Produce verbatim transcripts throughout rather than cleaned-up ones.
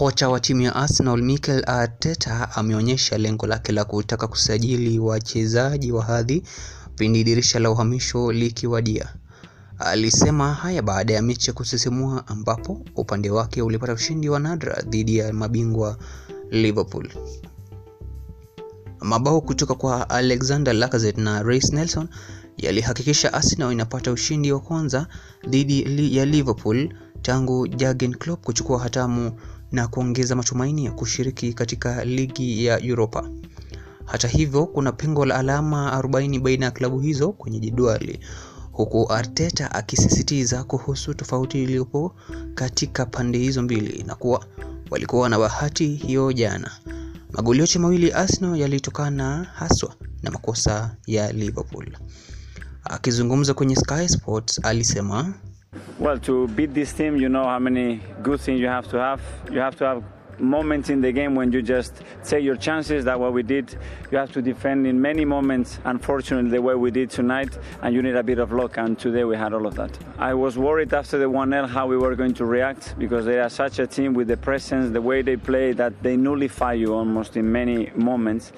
Kocha wa timu ya Arsenal Mikel Arteta ameonyesha lengo lake la kutaka kusajili wachezaji wa hadhi pindi dirisha la uhamisho likiwadia. Alisema haya baada ya mechi kusisimua ambapo upande wake ulipata ushindi wa nadra dhidi ya mabingwa Liverpool. Mabao kutoka kwa Alexander Lacazette na Ray Nelson yalihakikisha Arsenal inapata ushindi wa kwanza dhidi ya Liverpool tangu Jurgen Klopp kuchukua hatamu na kuongeza matumaini ya kushiriki katika ligi ya Europa. Hata hivyo, kuna pengo la alama arobaini baina ya klabu hizo kwenye jedwali, huku Arteta akisisitiza kuhusu tofauti iliyopo katika pande hizo mbili na kuwa walikuwa na bahati hiyo jana. Magoli yote mawili Arsenal yalitokana haswa na makosa ya Liverpool. Akizungumza kwenye Sky Sports alisema, "Well, to beat this team, you know how many good things you have to have. You have to have moments in the game when you just take your chances. That's what we did. You have to defend in many moments, unfortunately, the way we did tonight, and you need a bit of luck, and today we had all of that. I was worried after the one nil how we were going to react, because they are such a team with the presence, the way they play, that they nullify you almost in many moments.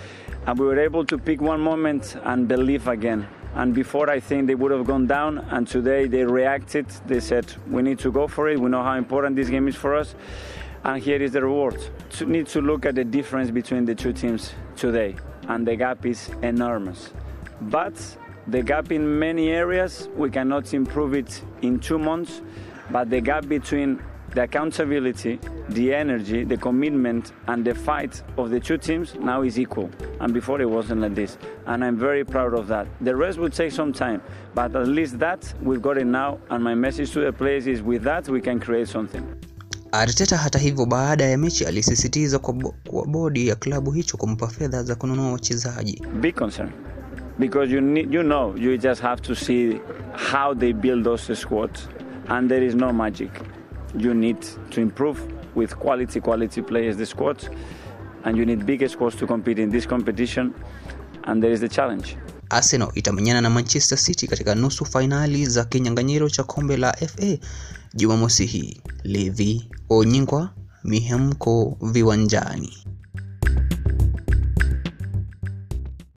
And we were able to pick one moment and believe again. And before, I think they would have gone down, and today they reacted. They said, we need to go for it. We know how important this game is for us. And here is the reward. You need to look at the difference between the two teams today. And the gap is enormous. But the gap in many areas, we cannot improve it in two months. But the gap between the accountability, the energy, the commitment, and the fight of the two teams now is equal. And before it wasn't like this. And I'm very proud of that. The rest would take some time, but at least that, we've got it now. And my message to the players is, with that, we can create something." Arteta hata hivyo baada ya mechi alisisitiza kwa, bo kwa bodi ya klabu hicho kumpa fedha za kununua wachezaji. "Big concern. Because you, need, you know, you just have to see how they build those squads. And there is no magic. You need to improve with quality, quality players, the squads, and you need bigger squads to compete in this competition, and there is the challenge." Arsenal itamenyana na Manchester City katika nusu finali za kinyang'anyiro cha kombe la F A Jumamosi hii. Levi Onyingwa, mihemko viwanjani.